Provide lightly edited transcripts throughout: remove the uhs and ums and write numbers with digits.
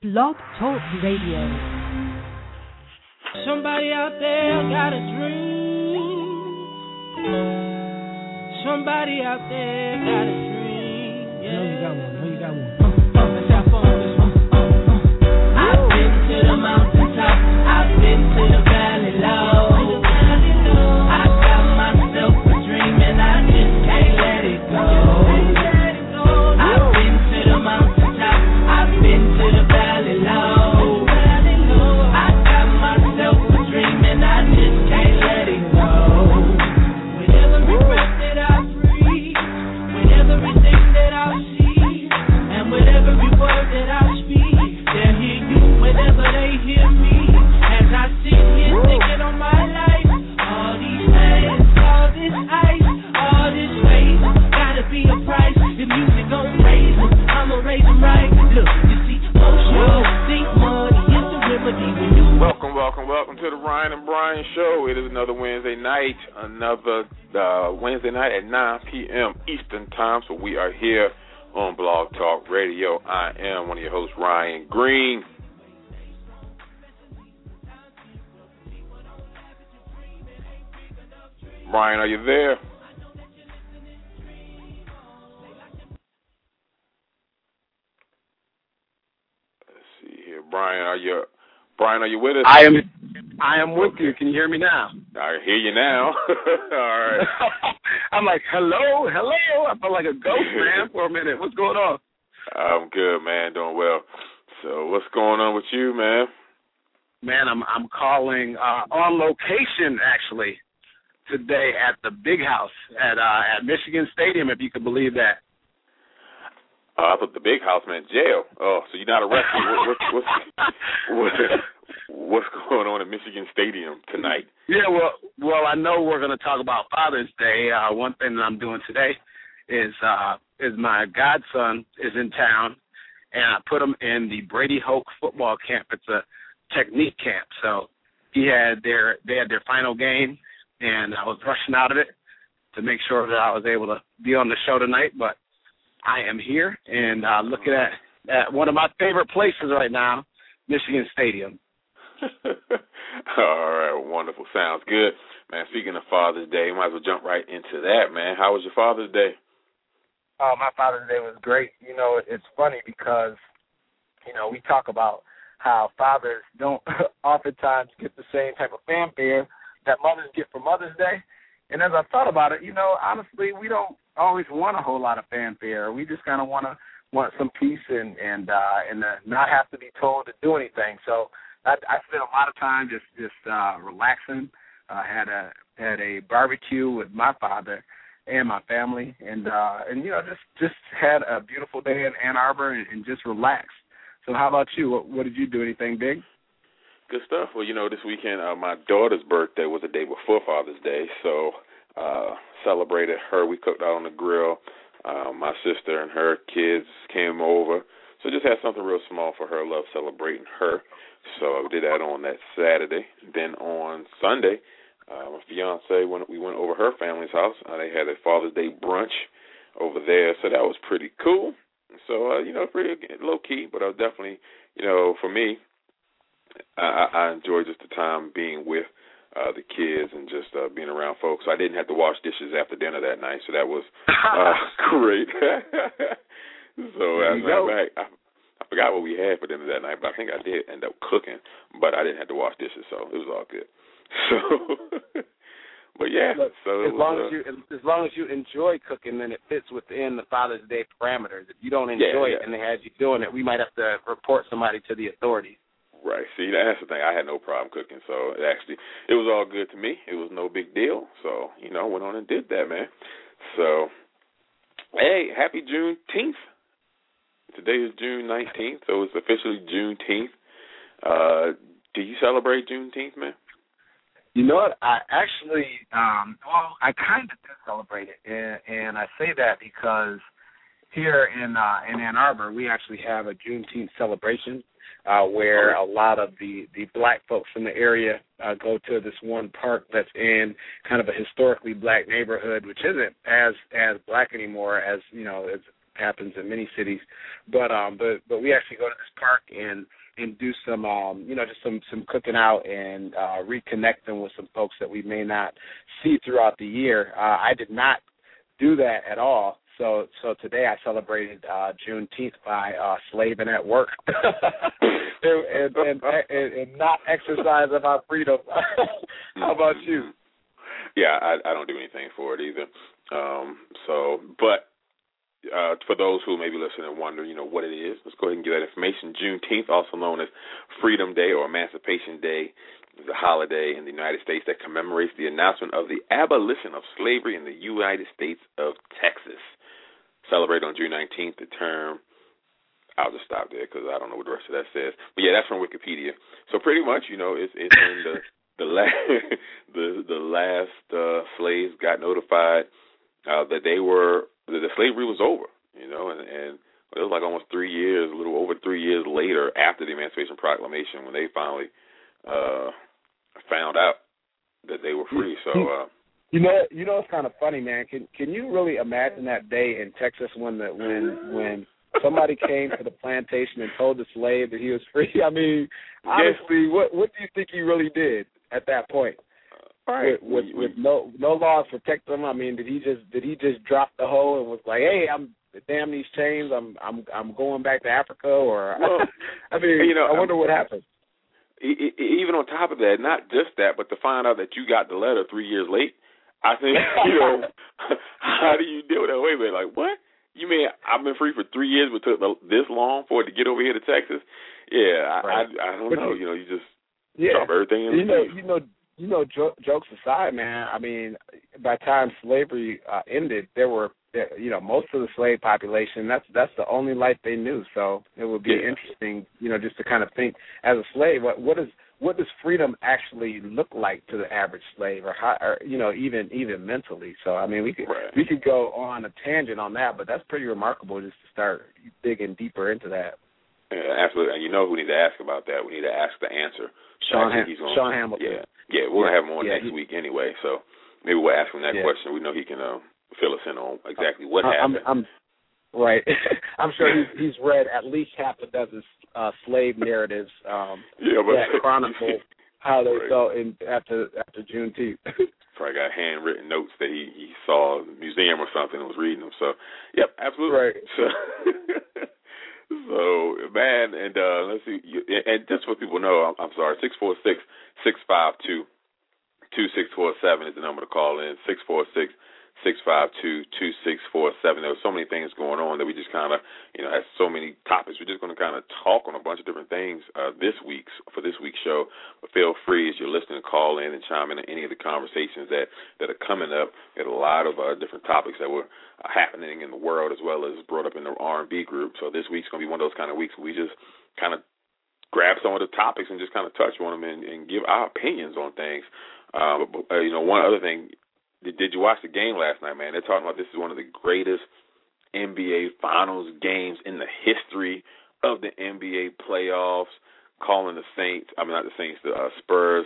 Blog Talk Radio. Somebody out there got a dream. Somebody out there got a dream. Yeah. I know you got one. I've been to the mountaintop. I've been to the valley low. I got myself a dream and I just can't let it go. I've been to the mountaintop. I've been to the valley low. I got myself a dream and I just can't let it go. With every breath that I breathe, with everything that I see, and with every word that I speak, they'll hear you whenever they hear me. As I sit here thinking on my life, all these hands, all this ice, all this weight, gotta be a price. The music gon' raise them, I'ma raise them right. Look, you see, motion, think money is the remedy when you. Welcome to the Ryan and Bryan Show. It is another Wednesday night, Wednesday night at 9 p.m. Eastern Time. So we are here on Blog Talk Radio. I am one of your hosts, Ryan Green. Brian, are you there? Let's see here. Brian, are you with us? I am with you. Can you hear me now? I hear you now. All right. I'm like, hello. I felt like a ghost, man, for a minute. What's going on? I'm good, man. Doing well. So what's going on with you, man? Man, I'm calling on location, actually, today at the Big House at Michigan Stadium, if you could believe that. I thought the Big House meant jail. Oh, so you're not arrested. What's going on at Michigan Stadium tonight? Yeah, well, I know we're going to talk about Father's Day. One thing that I'm doing today is my godson is in town, and I put him in the Brady Hoke football camp. It's a technique camp. So they had their final game, and I was rushing out of it to make sure that I was able to be on the show tonight, but I am here and looking at one of my favorite places right now, Michigan Stadium. All right, wonderful. Sounds good. Man, speaking of Father's Day, might as well jump right into that, man. How was your Father's Day? Oh, my Father's Day was great. You know, it's funny because, you know, we talk about how fathers don't oftentimes get the same type of fanfare that mothers get for Mother's Day. And as I thought about it, you know, honestly, we don't always want a whole lot of fanfare. We just kind of want some peace and not have to be told to do anything. So I spent a lot of time just relaxing. I had a barbecue with my father and my family, and you know, just had a beautiful day in Ann Arbor and just relaxed. So how about you? What did you do? Anything big? Good stuff. Well, you know, this weekend my daughter's birthday was the day before Father's Day, so celebrated her. We cooked out on the grill. My sister and her kids came over, so just had something real small for her. Love celebrating her, so I did that on that Saturday. Then on Sunday, my fiance we went over her family's house. They had a Father's Day brunch over there, so that was pretty cool. So you know, pretty low key, but I was definitely, you know, for me, I enjoy just the time being with the kids and just being around folks. I didn't have to wash dishes after dinner that night, so that was great. So as a matter of fact, I forgot what we had for dinner that night, but I think I did end up cooking, but I didn't have to wash dishes, so it was all good. So, but yeah. Look, so as long as you enjoy cooking, then it fits within the Father's Day parameters. If you don't enjoy it and they had you doing it, we might have to report somebody to the authorities. Right. See, that's the thing. I had no problem cooking, so it was all good to me. It was no big deal. So, you know, I went on and did that, man. So, hey, happy Juneteenth. Today is June 19th, so it's officially Juneteenth. Do you celebrate Juneteenth, man? You know what? I actually, I kind of do celebrate it, and I say that because here in Ann Arbor, we actually have a Juneteenth celebration. Where a lot of the black folks in the area go to this one park that's in kind of a historically black neighborhood, which isn't as black anymore as, you know, as happens in many cities. But we actually go to this park and do some just some cooking out and reconnect them with some folks that we may not see throughout the year. I did not do that at all. So today I celebrated Juneteenth by slaving at work and not exercising my freedom. How about you? Yeah, I don't do anything for it either. But for those who maybe listen and wonder, what it is, let's go ahead and get that information. Juneteenth, also known as Freedom Day or Emancipation Day, is a holiday in the United States that commemorates the announcement of the abolition of slavery in the United States of Texas. Celebrated on June 19th, the term, I'll just stop there because I don't know what the rest of that says. But, yeah, that's from Wikipedia. So pretty much, it's in the last slaves got notified that the slavery was over, and it was like almost 3 years, a little over 3 years later after the Emancipation Proclamation when they finally found out that they were free. So, it's kind of funny, man. Can you really imagine that day in Texas when somebody came to the plantation and told the slave that he was free? I mean, honestly, yes. What do you think he really did at that point? Right. With no laws protect him. I mean, did he just drop the hoe and was like, hey, I'm damn these chains, I'm going back to Africa? Or well, I mean, I wonder what happened. Even on top of that, not just that, but to find out that you got the letter 3 years late, I think, how do you deal with that? Wait a minute, like, what? You mean I've been free for 3 years, but took this long for it to get over here to Texas? Yeah, right. I don't know. You just drop everything in the place. Jokes aside, man, I mean, by the time slavery ended, there were, most of the slave population, that's the only life they knew. So it would be interesting, just to kind of think as a slave, what does freedom actually look like to the average slave, or how, or, even mentally. So I mean, we could go on a tangent on that, but that's pretty remarkable just to start digging deeper into that. Yeah, absolutely, and who we need to ask about that? We need to ask the answer. Sean Hamilton. Yeah, we're gonna have him on next week anyway, so maybe we'll ask him that question. We know he can fill us in on exactly what happened. Right. I'm sure he's read at least half a dozen slave narratives that chronicle how they felt after Juneteenth. Probably got handwritten notes that he saw in a museum or something and was reading them. So, yep, absolutely. Right. So, man, and let's see, and just for people to know, I'm sorry, 646-652-2647 is the number to call in, 646-652-2647. There were so many things going on that we just kind of, had so many topics. We're just going to kind of talk on a bunch of different things this week's show. But feel free as you're listening to call in and chime in on any of the conversations that are coming up. We had a lot of different topics that were happening in the world as well as brought up in the R&B group. So this week's going to be one of those kind of weeks where we just kind of grab some of the topics and just kind of touch on them and give our opinions on things. One other thing, did you watch the game last night, man? They're talking about this is one of the greatest NBA Finals games in the history of the NBA playoffs, calling the Spurs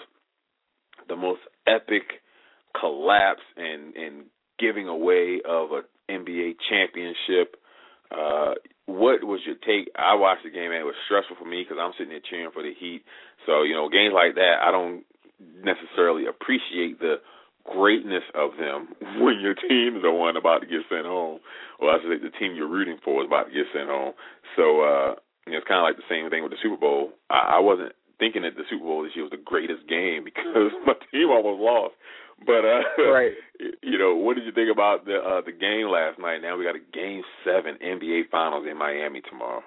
the most epic collapse and giving away of an NBA championship. What was your take? I watched the game, and it was stressful for me because I'm sitting there cheering for the Heat. So, games like that, I don't necessarily appreciate the greatness of them when your team is the one about to get sent home, or I should say the team you're rooting for is about to get sent home. So it's kind of like the same thing with the Super Bowl. I wasn't thinking that the Super Bowl this year was the greatest game because my team almost lost. But what did you think about the game last night? Now we got a Game 7 NBA Finals in Miami tomorrow.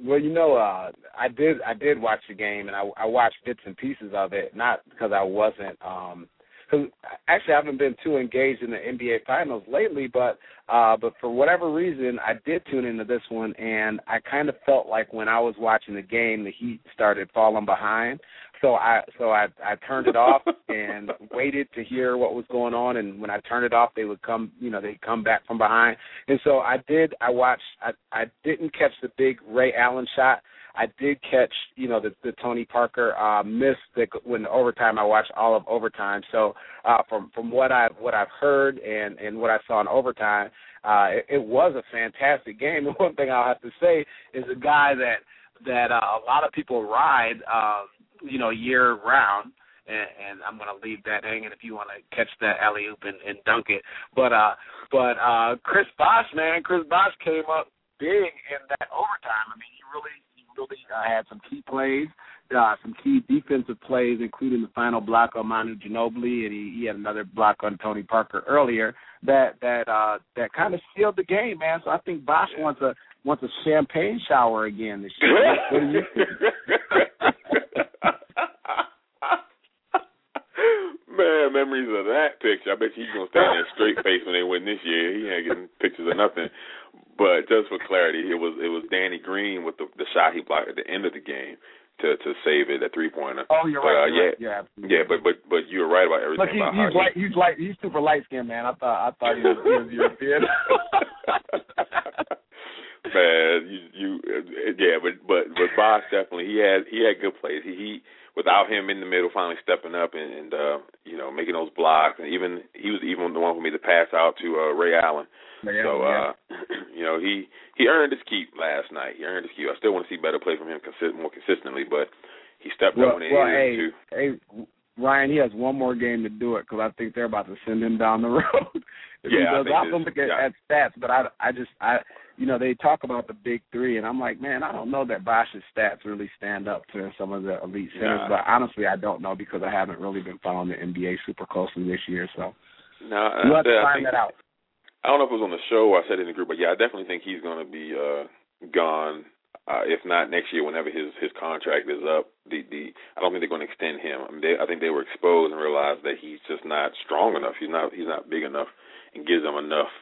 Well, I did watch the game, and I watched bits and pieces of it, not because I wasn't. Actually, I haven't been too engaged in the NBA Finals lately, but for whatever reason, I did tune into this one, and I kind of felt like when I was watching the game, the Heat started falling behind. So I turned it off and waited to hear what was going on. And when I turned it off, they would come back from behind. And so I watched. I didn't catch the big Ray Allen shot. I did catch, you know, the Tony Parker miss when the overtime. I watched all of overtime. So from what I've heard and what I saw in overtime, it was a fantastic game. And one thing I'll have to say is a guy that a lot of people ride, you know, year round. And I'm going to leave that hanging if you want to catch that alley-oop and dunk it. But Chris Bosh, man, Chris Bosh came up big in that overtime. I mean, he really had some key plays, some key defensive plays, including the final block on Manu Ginobili, and he had another block on Tony Parker earlier that kind of sealed the game, man. So I think Bosh wants a champagne shower again this year. What do you think? Man, memories of that picture. I bet you he's going to stand there straight face when they win this year. He ain't getting pictures of nothing. But just for clarity, it was Danny Green with the shot he blocked at the end of the game to save it, that three-pointer. Oh, you're right. Yeah, but you're right about everything. Look, about hockey. He's super light-skinned, man. I thought he was European. Man, but Bosh definitely, he had good plays. He without him in the middle, finally stepping up and you know, making those blocks, and even he was even the one for me to pass out to Ray Allen. You know, he earned his keep last night. He earned his keep. I still want to see better play from him more consistently, but he stepped up when he needed to. Ryan, he has one more game to do it because I think they're about to send him down the road. I don't look at stats, but I just you know, they talk about the big three, and I'm like, man, I don't know that Bosh's stats really stand up to some of the elite centers. But honestly, I don't know because I haven't really been following the NBA super closely this year. So you'll have to find that out. I don't know if it was on the show or I said it in the group, but, yeah, I definitely think he's going to be gone. If not next year, whenever his contract is up, I don't think they're going to extend him. I mean, I think they were exposed and realized that he's just not strong enough. He's not big enough and gives them enough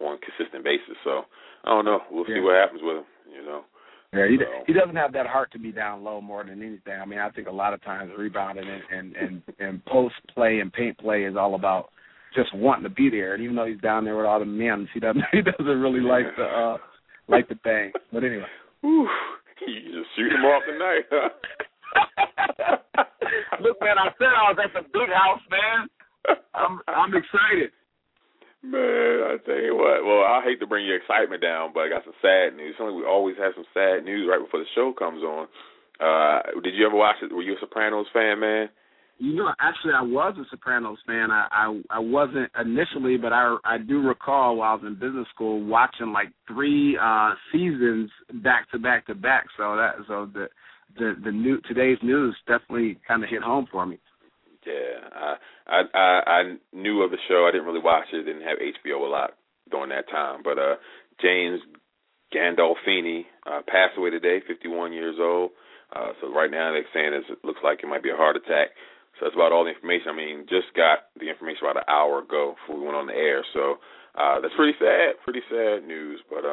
on a consistent basis. So I don't know. We'll see what happens with him. You know. Yeah, he doesn't have that heart to be down low more than anything. I mean, I think a lot of times rebounding and post play and paint play is all about just wanting to be there. And even though he's down there with all the men, he doesn't really like the thing. But anyway. Ooh, you just shoot him off tonight, huh? Look, man, I said I was at the big house, man. I'm excited. Man, I tell you what. Well, I hate to bring your excitement down, but I got some sad news. We always have some sad news right before the show comes on. Did you ever watch it? Were you a Sopranos fan, man? You know, actually, I was a Sopranos fan. I wasn't initially, but I do recall while I was in business school watching like three seasons back to back to back. So the new today's news definitely kind of hit home for me. Yeah, I knew of the show. I didn't really watch it. Didn't have HBO a lot during that time. But James Gandolfini passed away today, 51 years old. So right now they're saying it looks like it might be a heart attack. So that's about all the information. I mean, just got the information about an hour ago before we went on the air. So that's pretty sad news, but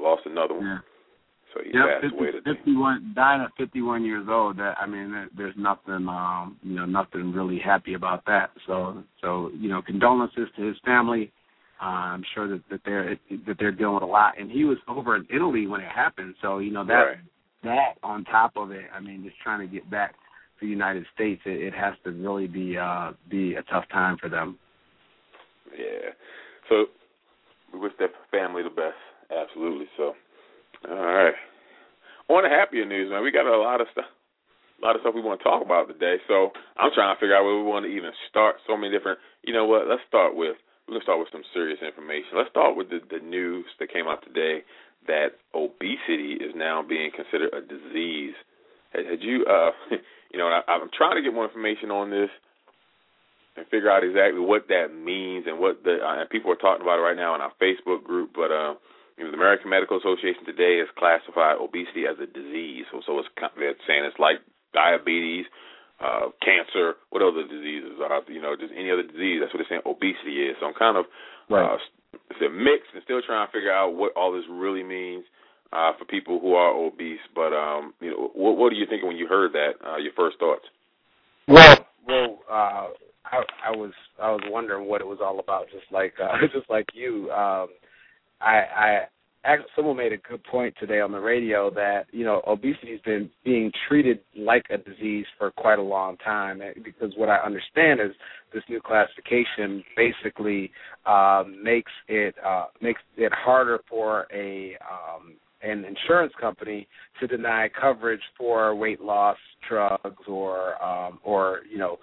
lost another one. Yeah. So he passed away today. Dying at 51 years old, there's nothing, nothing really happy about that. So you know, condolences to his family. I'm sure that they're dealing with a lot. And he was over in Italy when it happened, so, you know, that right. That on top of it, I mean, just trying to get back to the United States, it has to really be a tough time for them. Yeah. So we wish their family the best. Absolutely. So, all right. On the happier news, man, we got a lot of stuff we want to talk about today. So I'm trying to figure out where we want to even start. So many different. You know what? We're gonna start with some serious information. Let's start with the news that came out today that obesity is now being considered a disease. Had you, you know, I'm trying to get more information on this and figure out exactly what that means and what and people are talking about it right now in our Facebook group, but you know, the American Medical Association today has classified obesity as a disease. So they're saying it's like diabetes, cancer, what other diseases are, you know, just any other disease. That's what they're saying obesity is. So I'm kind of it's a mix and still trying to figure out what all this really means for people who are obese. But you know, what do you think when you heard that? Your first thoughts? I was wondering what it was all about. Just like you, I someone made a good point today on the radio that, you know, obesity has been being treated like a disease for quite a long time, because what I understand is this new classification basically makes it harder for an insurance company to deny coverage for weight loss drugs or you know,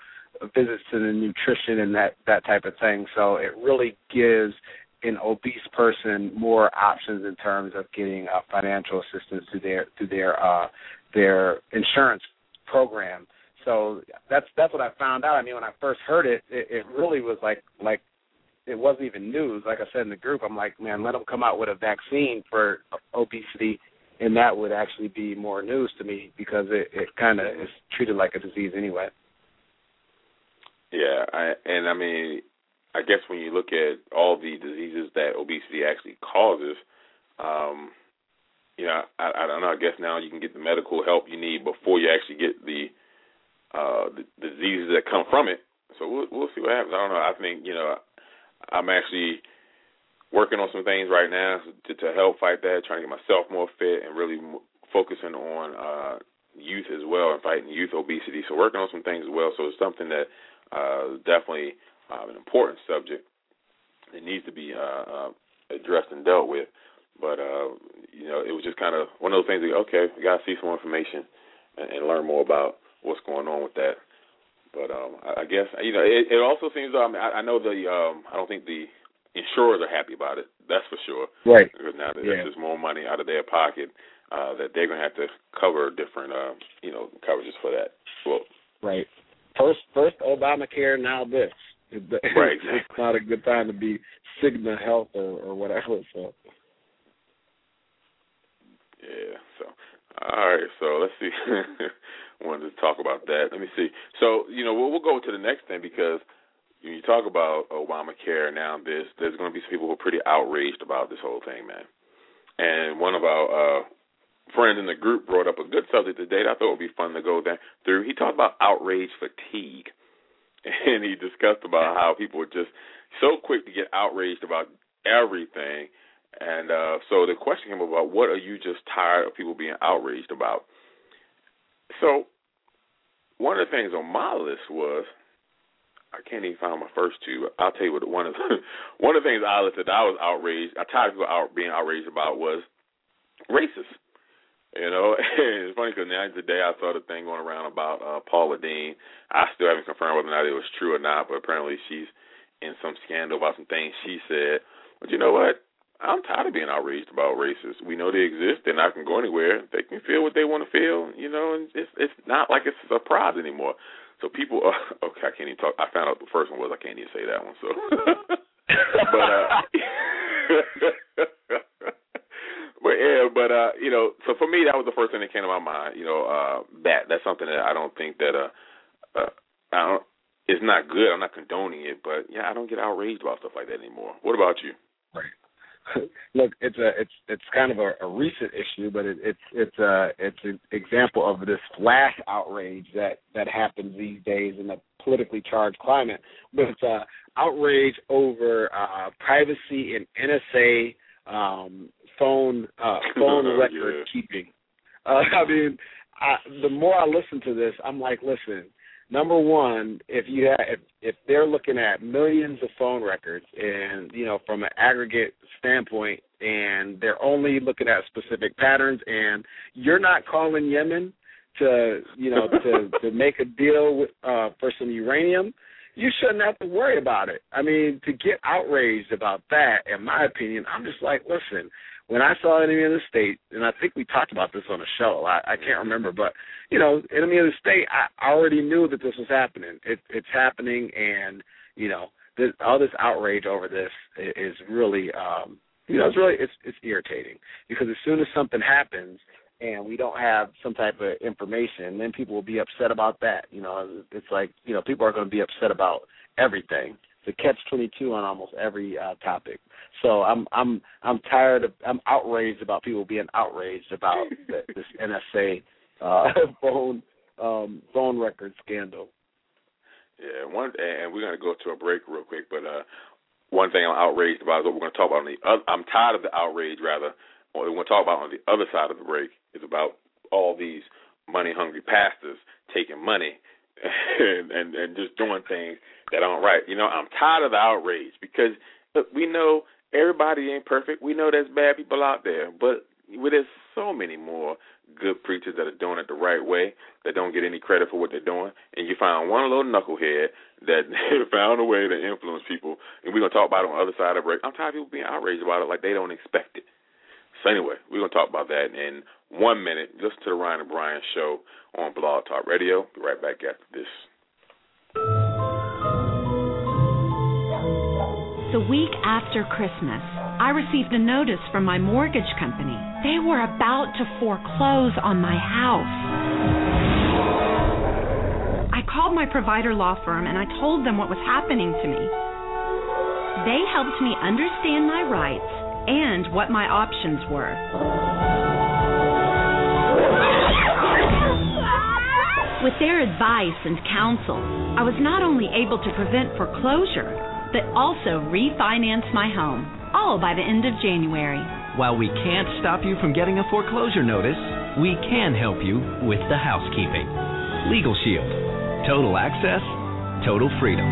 visits to the nutrition and that type of thing. So it really gives an obese person more options in terms of getting financial assistance through their insurance program. So that's what I found out. I mean, when I first heard it, it really was like it wasn't even news. Like I said in the group, I'm like, man, let them come out with a vaccine for obesity, and that would actually be more news to me, because it kind of is treated like a disease anyway. Yeah, I mean, I guess when you look at all the diseases that obesity actually causes, you know, I don't know. I guess now you can get the medical help you need before you actually get the diseases that come from it. So we'll see what happens. I don't know. I think, you know, I'm actually working on some things right now to help fight that, trying to get myself more fit and really focusing on youth as well and fighting youth obesity. So working on some things as well. So it's something that definitely an important subject that needs to be addressed and dealt with. But, you know, it was just kind of one of those things that, okay, we got to see some more information and learn more about what's going on with that. But I guess, you know, it also seems, I know I don't think the insurers are happy about it, that's for sure. Right. Because now there's just more money out of their pocket that they're going to have to cover different, you know, coverages for that. Well, right. First Obamacare, now this. Right. It's not a good time to be Cigna Health or whatever. So. Yeah. So, all right. So let's see. Wanted to talk about that. Let me see. So, you know, we'll go to the next thing, because when you talk about Obamacare, now this, there's going to be some people who are pretty outraged about this whole thing, man. And one of our friends in the group brought up a good subject today that I thought would be fun to go through. He talked about outrage fatigue. And he discussed about how people are just so quick to get outraged about everything. And so the question came about, what are you just tired of people being outraged about? So one of the things on my list was, I can't even find my first two. I'll tell you what, one of the things I listed that I was outraged, I tired of people being outraged about, was racist. You know, and it's funny because now today I saw the thing going around about Paula Dean. I still haven't confirmed whether or not it was true or not, but apparently she's in some scandal about some things she said. But you know what? I'm tired of being outraged about racists. We know they exist. They're not going to go anywhere. They can feel what they want to feel, you know, and it's not like it's a surprise anymore. So people are, okay, I can't even talk. I found out the first one was, I can't even say that one. So, But you know, so for me, that was the first thing that came to my mind. You know, that's something that I don't think that it's not good. I'm not condoning it, but yeah, I don't get outraged about stuff like that anymore. What about you? Right. Look, it's kind of a recent issue, but it's an example of this flash outrage that happens these days in a politically charged climate. But it's outrage over privacy and NSA. Phone record keeping. I mean, the more I listen to this, I'm like, listen. Number one, if they're looking at millions of phone records, and you know, from an aggregate standpoint, and they're only looking at specific patterns, and you're not calling Yemen to, you know, to make a deal with, for some uranium. You shouldn't have to worry about it. I mean, to get outraged about that, in my opinion, I'm just like, listen, when I saw Enemy of the State, and I think we talked about this on the show, I can't remember, but, you know, Enemy of the State, I already knew that this was happening. It's happening, and, you know, all this outrage over this is really, you know, it's irritating, because as soon as something happens and we don't have some type of information, then people will be upset about that. You know, it's like, you know, people are going to be upset about everything. It's a catch-22 on almost every topic. So I'm tired of, I'm outraged about people being outraged about this NSA phone record scandal. Yeah, and we're going to go to a break real quick. But one thing I'm outraged about is what we're going to talk about. I'm tired of the outrage, rather, what we're going to talk about on the other side of the break is about all these money-hungry pastors taking money and just doing things that aren't right. You know, I'm tired of the outrage because look, we know everybody ain't perfect. We know there's bad people out there, but there's so many more good preachers that are doing it the right way that don't get any credit for what they're doing. And you find one little knucklehead that found a way to influence people, and we're going to talk about it on the other side of the break. I'm tired of people being outraged about it like they don't expect it. So anyway, we're going to talk about that in 1 minute. Listen to the Ryan and Bryan Show on Blog Talk Radio. Be right back after this. The week after Christmas, I received a notice from my mortgage company. They were about to foreclose on my house. I called my provider law firm and I told them what was happening to me. They helped me understand my rights and what my options were. With their advice and counsel, I was not only able to prevent foreclosure, but also refinance my home, all by the end of January. While we can't stop you from getting a foreclosure notice, we can help you with the housekeeping. Legal Shield. Total access. Total freedom.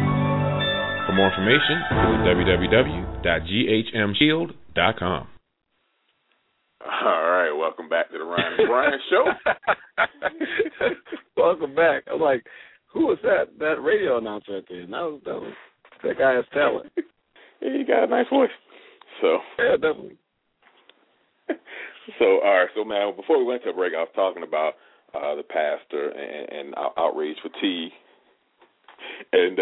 For more information, visit www.ghmshield.com. All right, welcome back to the Ryan and Bryan Show. Welcome back. I'm like, who was that? That radio announcer at the end? That was that guy has talent. He got a nice voice. So yeah, definitely. So all right, so man, before we went to a break, I was talking about the pastor and outrage fatigue, and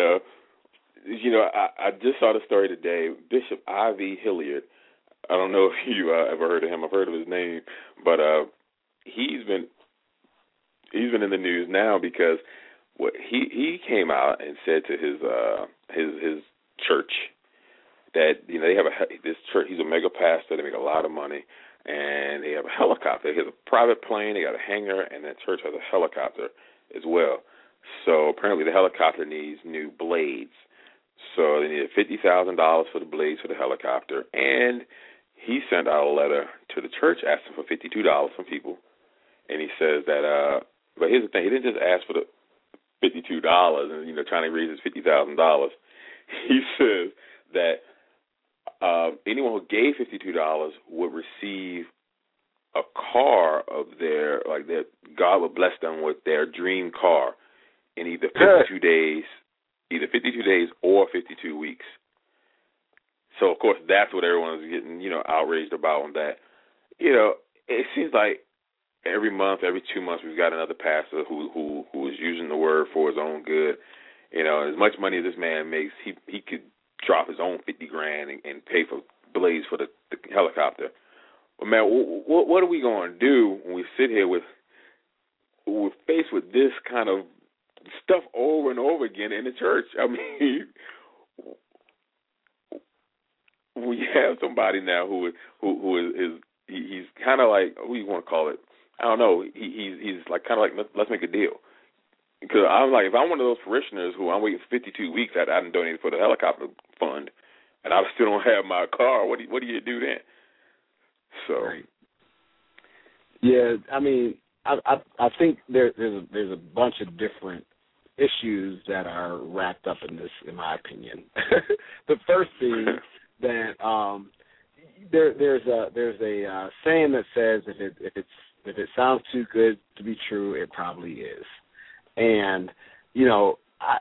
you know, I just saw the story today. Bishop Ivy Hilliard. I don't know if you ever heard of him. I've heard of his name, but he's been in the news now because what he came out and said to his church that, you know, they have this church. He's a mega pastor. They make a lot of money, and they have a helicopter. He has a private plane. They got a hangar, and that church has a helicopter as well. So apparently the helicopter needs new blades. So they needed $50,000 for the blades for the helicopter, and he sent out a letter to the church asking for $52 from people, and he says that. But here's the thing: he didn't just ask for the $52 and, you know, trying to raise his $50,000. He says that anyone who gave $52 would receive a car of their, like, that God would bless them with their dream car in either 52 days or 52 weeks. So, of course, that's what everyone is getting, you know, outraged about on that. You know, it seems like every month, every 2 months, we've got another pastor who is using the word for his own good. You know, as much money as this man makes, he could drop his own $50,000 and pay for blades for the helicopter. But man, what are we going to do when we sit here with, we're faced with this kind of stuff over and over again in the church? I mean, we have somebody now who is kind of like, who you want to call it? I don't know. He's like kind of like, let's make a deal. Because I'm like, if I'm one of those parishioners who I'm waiting 52 weeks, I didn't donate for the helicopter fund, and I still don't have my car. What do you do then? So, right. Yeah, I mean, I think there's a bunch of different issues that are wrapped up in this, in my opinion. The first thing that there's a saying that says if it sounds too good to be true, it probably is. And you know, I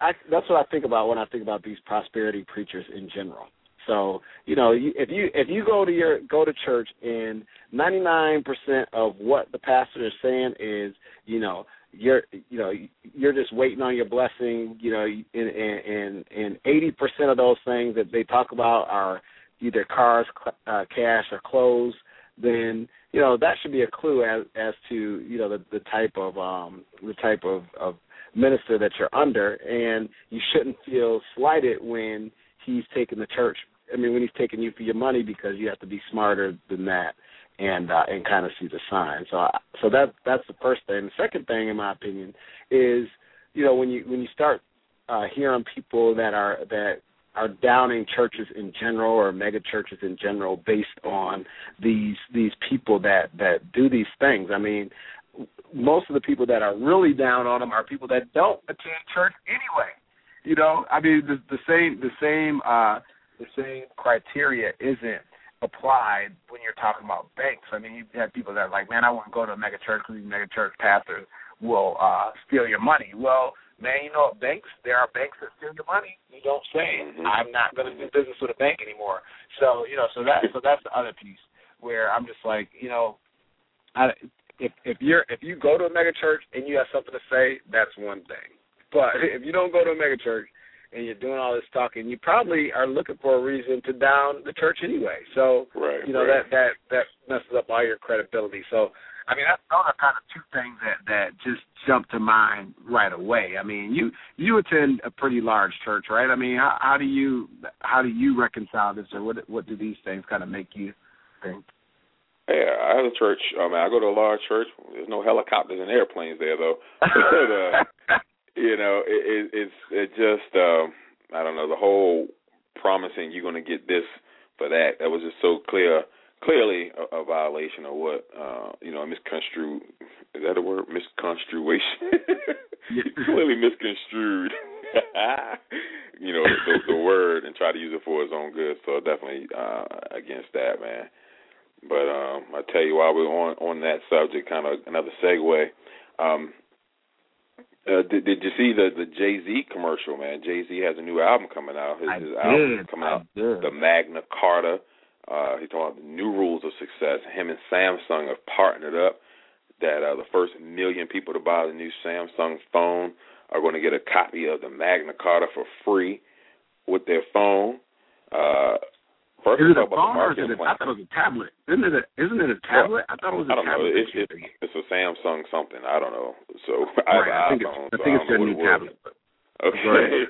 that's what I think about when I think about these prosperity preachers in general. So you know, if you go to church and 99% of what the pastor is saying is, you know, you're just waiting on your blessing, you know, and 80% of those things that they talk about are either cars, cash, or clothes, then you know that should be a clue as to, you know, the type of minister that you're under, and you shouldn't feel slighted when he's taking the church. I mean, when he's taking you for your money, because you have to be smarter than that and kind of see the signs. So that's the first thing. The second thing, in my opinion, is, you know, when you start hearing people that are downing churches in general or mega churches in general based on these people that do these things. I mean, most of the people that are really down on them are people that don't attend church anyway. You know, I mean, the same criteria isn't applied when you're talking about banks. I mean, you have people that are like, man, I wouldn't go to a mega church because these mega church pastors will steal your money. Well, man, you know, there are banks that steal your money. You don't say, I'm not going to do business with a bank anymore. So, you know, so that's the other piece where I'm just like, you know, if you go to a mega church and you have something to say, that's one thing. But if you don't go to a mega church and you're doing all this talking, you probably are looking for a reason to down the church anyway. So, that messes up all your credibility. So, I mean, those are kind of two things that just jump to mind right away. I mean, you attend a pretty large church, right? I mean, how do you reconcile this, or what do these things kind of make you think? Yeah, I have a church. I go to a large church. There's no helicopters and airplanes there, though. But, you know, it's just I don't know, the whole promising you're going to get this for that. That was just so clearly a violation of what, misconstrued. Is that a word? Misconstruation. Clearly misconstrued, you know, the word, and try to use it for its own good. So definitely against that, man. But I tell you, while we're on that subject, kind of another segue. Did you see the Jay-Z commercial, man? Jay-Z has a new album coming out. His album is coming out, the Magna Carta. He's talking about the new rules of success. Him and Samsung have partnered up that the first 1 million people to buy the new Samsung phone are going to get a copy of the Magna Carta for free with their phone. First, is it a phone or is it I thought it was a tablet. Isn't it a tablet? I thought it was a tablet. I don't know. It's a Samsung something. I don't know. So I think it's a new tablet. Okay.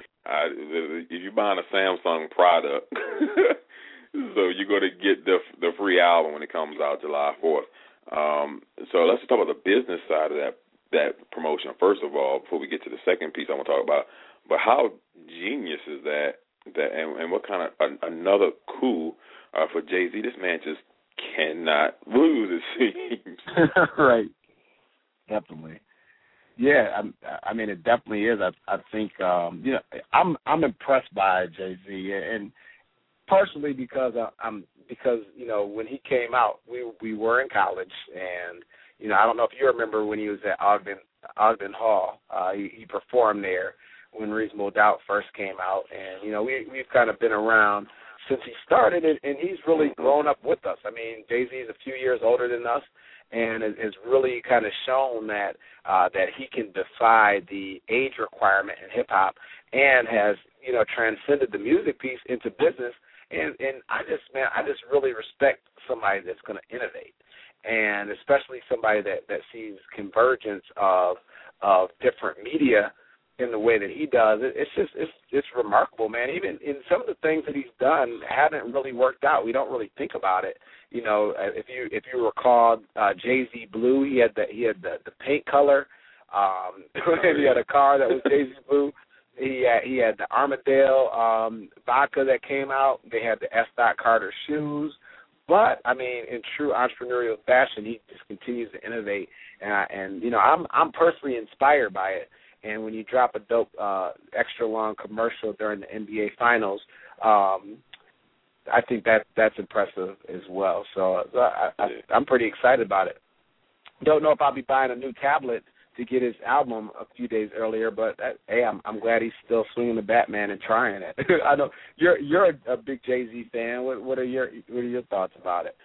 If you're buying a Samsung product, so you're going to get the free album when it comes out July 4th. So let's talk about the business side of that promotion. First of all, before we get to the second piece, I want to talk about. But how genius is that? And what kind of another coup for Jay-Z? This man just cannot lose, it seems. Right. Definitely. Yeah, I mean, it definitely is. I think you know, I'm impressed by Jay-Z, and partially because because you know, when he came out, we were in college, and you know, I don't know if you remember when he was at Ogden Hall. He performed there when Reasonable Doubt first came out, and you know, we've kind of been around since he started, and he's really grown up with us. I mean, Jay-Z is a few years older than us, and has really kind of shown that he can defy the age requirement in hip hop, and has, you know, transcended the music piece into business. And I just really respect somebody that's going to innovate, and especially somebody that sees convergence of different media in the way that he does. It's remarkable, man. Even in some of the things that he's done haven't really worked out. We don't really think about it. You know, if you recall Jay-Z Blue, he had the paint color. He had a car that was Jay-Z Blue. He had the Armadale vodka that came out. They had the S. Carter shoes. But I mean, in true entrepreneurial fashion, he just continues to innovate, and you know, I'm personally inspired by it. And when you drop a dope extra long commercial during the NBA Finals, I think that's impressive as well. So I'm pretty excited about it. Don't know if I'll be buying a new tablet to get his album a few days earlier, but I'm glad he's still swinging the Batman and trying it. I know you're a big Jay-Z fan. What are your thoughts about it?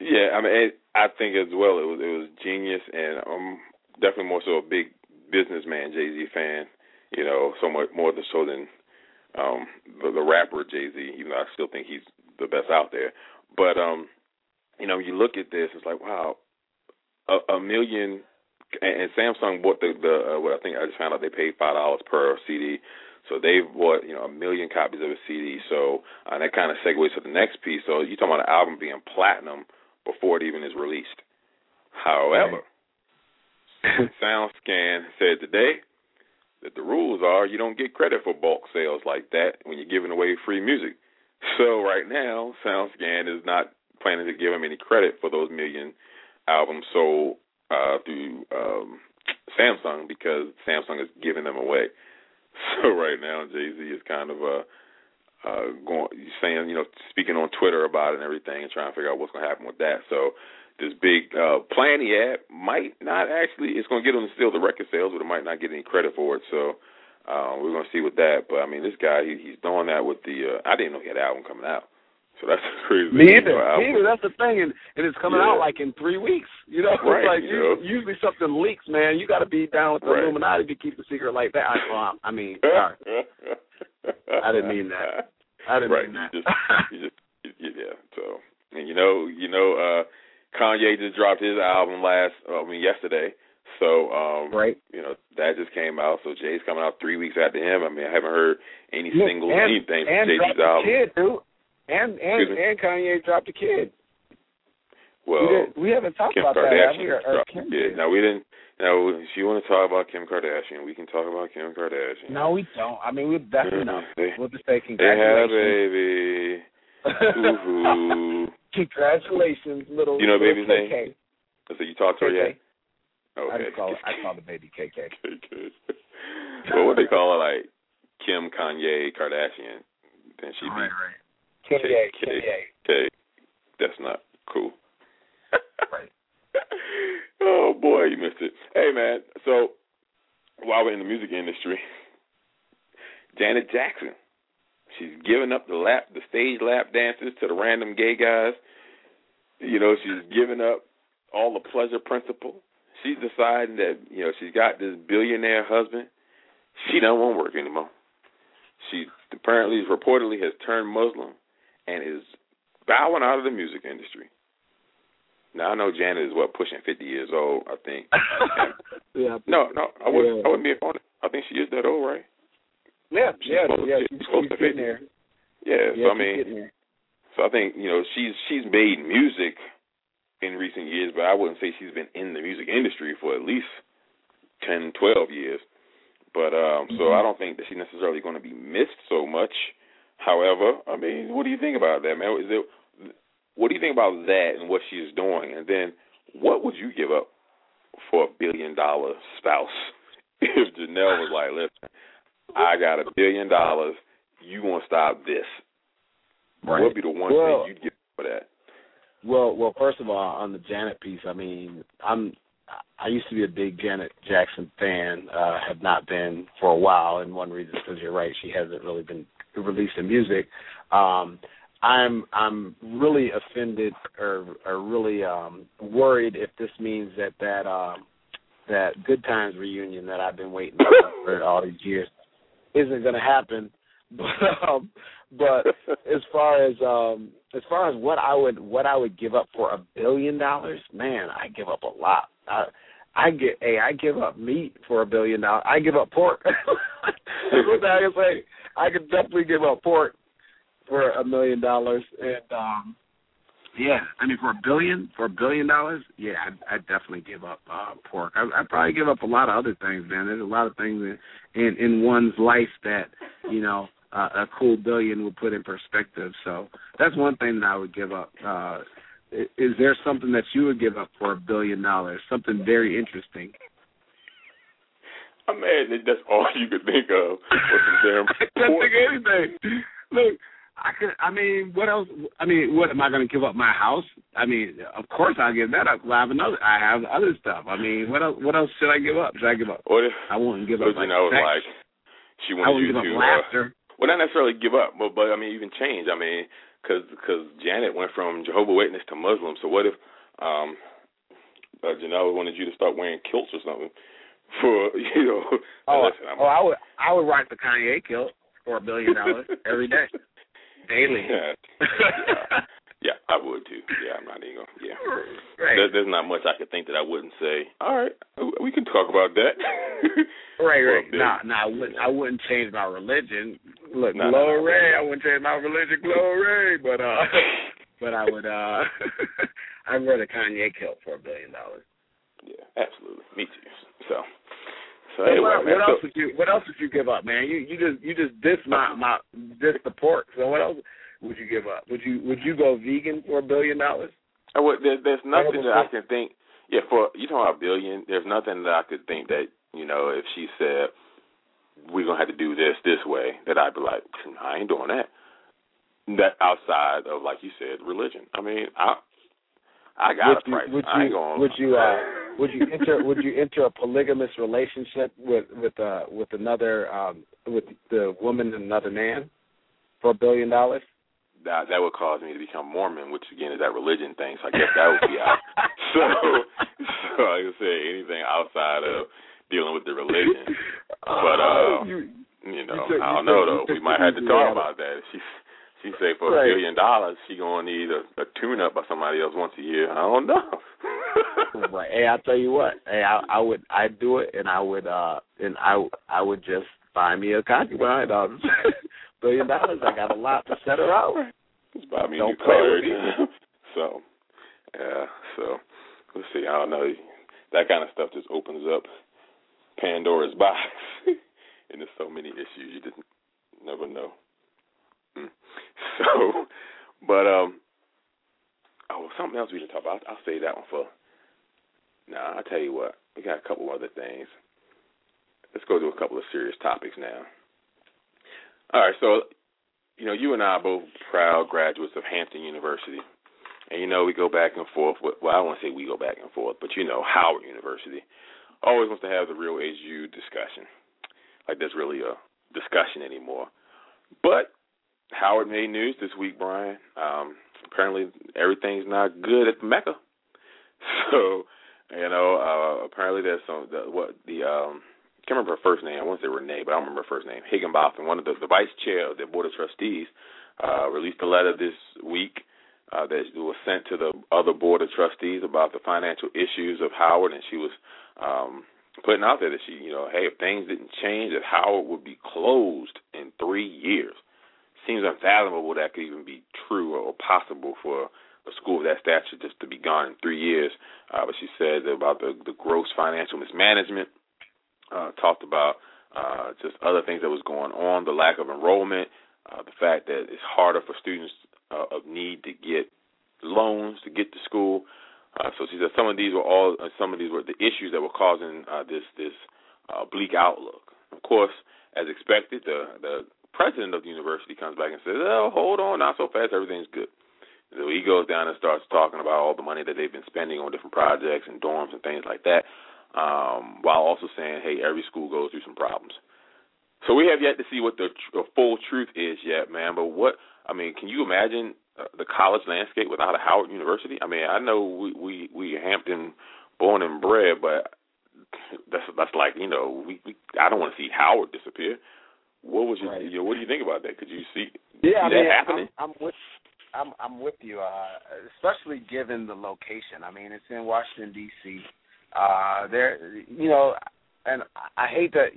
Yeah, I mean, I think as well it was genius, and I'm definitely more so a big businessman Jay-Z fan, you know, so much more so than the rapper Jay-Z, even though I still think he's the best out there. But, you know, you look at this, it's like, wow, a million, and Samsung bought what I think I just found out, they paid $5 per CD. So they've bought, you know, 1 million copies of a CD. So that kind of segues to the next piece. So you're talking about an album being platinum before it even is released. However, SoundScan said today that the rules are you don't get credit for bulk sales like that when you're giving away free music. So right now, SoundScan is not planning to give them any credit for those million albums sold through Samsung because Samsung is giving them away. So right now, Jay-Z is kind of saying, you know, speaking on Twitter about it and everything and trying to figure out what's going to happen with that. So this big plan he had might not actually, it's going to get him still the record sales, but it might not get any credit for it. So we're going to see with that. But, I mean, this guy, he's doing that with the, I didn't know he had an album coming out. So that's crazy. Me either. Me either. That's the thing. And it's coming out like in 3 weeks. You know, right, it's like usually something leaks, man. You got to be down with the Illuminati to keep the secret like that. I mean, sorry. I didn't mean that. I didn't mean that. So, and Kanye just dropped his album yesterday. So, that just came out. So Jay's coming out 3 weeks after him. I mean, I haven't heard any singles, anything from Jay's album. Kid, dude. And Kanye dropped a kid. Well, we haven't talked Kim about Kardashian that. No, we didn't. Now, if you want to talk about Kim Kardashian, we can talk about Kim Kardashian. No, we don't. I mean, we definitely not. We'll just say congratulations. Hey, baby. Woohoo. Congratulations, little. You know, baby's name. So you talked to her yet? Okay. I call the baby KK. Well, what they call her, like Kim Kanye Kardashian? Then she Kanye. That's not cool. Right. Oh, boy, you missed it. Hey, man, so while we're in the music industry, Janet Jackson, she's giving up the stage lap dances to the random gay guys. You know, she's giving up all the pleasure principle. She's deciding that, you know, she's got this billionaire husband. She don't want to work anymore. She apparently, reportedly, has turned Muslim and is bowing out of the music industry. Now, I know Janet is, pushing 50 years old, I think. Yeah. No, I wouldn't be opponent. I think she is that old, right? Yeah, she's close to 50. There. Yeah, so, I mean, so I think, you know, she's made music in recent years, but I wouldn't say she's been in the music industry for at least 10, 12 years. But so I don't think that she's necessarily going to be missed so much. However, I mean, what do you think about that, man? What do you think about that and what she's doing? And then what would you give up for $1 billion spouse if Janelle was like, listen, I got $1 billion. You want to stop this. Right. What would be the one thing you'd give up for that? Well, first of all, on the Janet piece, I mean, I used to be a big Janet Jackson fan, have not been for a while, and one reason is because you're right, she hasn't really been released in music. I'm really offended or really worried if this means that Good Times reunion that I've been waiting for all these years isn't going to happen. But as far as what I would give up for $1 billion, man, I give up a lot. I give up meat for $1 billion. I give up pork. What the heck is that? I could definitely give up pork for $1 million. And I mean, for a billion dollars, yeah, I definitely give up pork. I probably give up a lot of other things, man. There's a lot of things in one's life that, you know, a cool billion will put in perspective. So that's one thing that I would give up. Is there something that you would give up for $1 billion? Something very interesting. I'm mad that that's all you could think of. I couldn't think of anything. Look, what else? I mean, what am I going to give up? My house? I mean, of course I'll give that up. I have other stuff. I mean, what else should I give up? Should I give up? I wouldn't give up my sex. She wouldn't give up laughter. Well, not necessarily give up, but I mean, even change. I mean, because Janet went from Jehovah's Witness to Muslim. So what if Janelle wanted you to start wearing kilts or something for, you know? I would rock the Kanye kilt for $1 billion every day, daily. Yeah, I would too. Yeah, I'm not even going. Yeah, right. There's not much I could think that I wouldn't say. All right, we can talk about that. Right. I wouldn't change my religion. Look, glory, I wouldn't change my religion, glory, but I would, I'd wear the Kanye kilt for $1 billion. Yeah, absolutely. Me too. So, So anyway, man, what else would you give up, man? You just dissed my diss the pork. So what else would you give up? Would you go vegan for $1 billion? There's nothing that I can think. Yeah, for you talking about $1 billion, there's nothing that I could think that, you know, if she said we're gonna have to do this way, that I'd be like, I ain't doing that. That outside of, like you said, religion. I mean, I got a price. I ain't going. Would you enter a polygamous relationship with another with the woman and another man for $1 billion? That would cause me to become Mormon, which again is that religion thing. So I guess that would be out. so I can say anything outside of dealing with the religion. But I don't know though. We might have to talk about that. She say for $1 billion, she gonna need a tune-up by somebody else once a year. I don't know. Right. Hey, I'll tell you what. Hey, I'd do it, and I would just find me a concubine. $1 billion. I got a lot to set her out. Just buy me a new car. So, yeah. So, let's see. I don't know. That kind of stuff just opens up Pandora's box, and there's so many issues you just never know. So, but, something else we didn't talk about. I'll save that one for. I'll tell you what. We got a couple other things. Let's go to a couple of serious topics now. All right, so, you and I are both proud graduates of Hampton University. And, we go back and forth. Well, I don't want to say we go back and forth, but, Howard University always wants to have the real HU discussion. Like, there's really a discussion anymore. But Howard made news this week, Brian. Apparently, everything's not good at the Mecca. So, apparently there's I can't remember her first name. I want to say Renee, but I don't remember her first name. Higginbotham, one of the vice chair of the board of trustees, released a letter this week that was sent to the other board of trustees about the financial issues of Howard, and she was putting out there that she, hey, if things didn't change, that Howard would be closed in 3 years. Seems unfathomable that could even be true or possible for a school of that stature just to be gone in 3 years. But she said about the gross financial mismanagement, talked about just other things that was going on, the lack of enrollment, the fact that it's harder for students of need to get loans to get to school. So she said some of these were the issues that were causing this bleak outlook. Of course, as expected, the president of the university comes back and says, oh, hold on, not so fast, everything's good. So he goes down and starts talking about all the money that they've been spending on different projects and dorms and things like that, while also saying, hey, every school goes through some problems. So we have yet to see what the full truth is yet, man, but can you imagine the college landscape without a Howard University? I mean, I know we Hampton born and bred, but that's like, I don't want to see Howard disappear. What was your? Right. What do you think about that? Could you see that happening? I'm with you, especially given the location. I mean, it's in Washington D.C. And I hate that.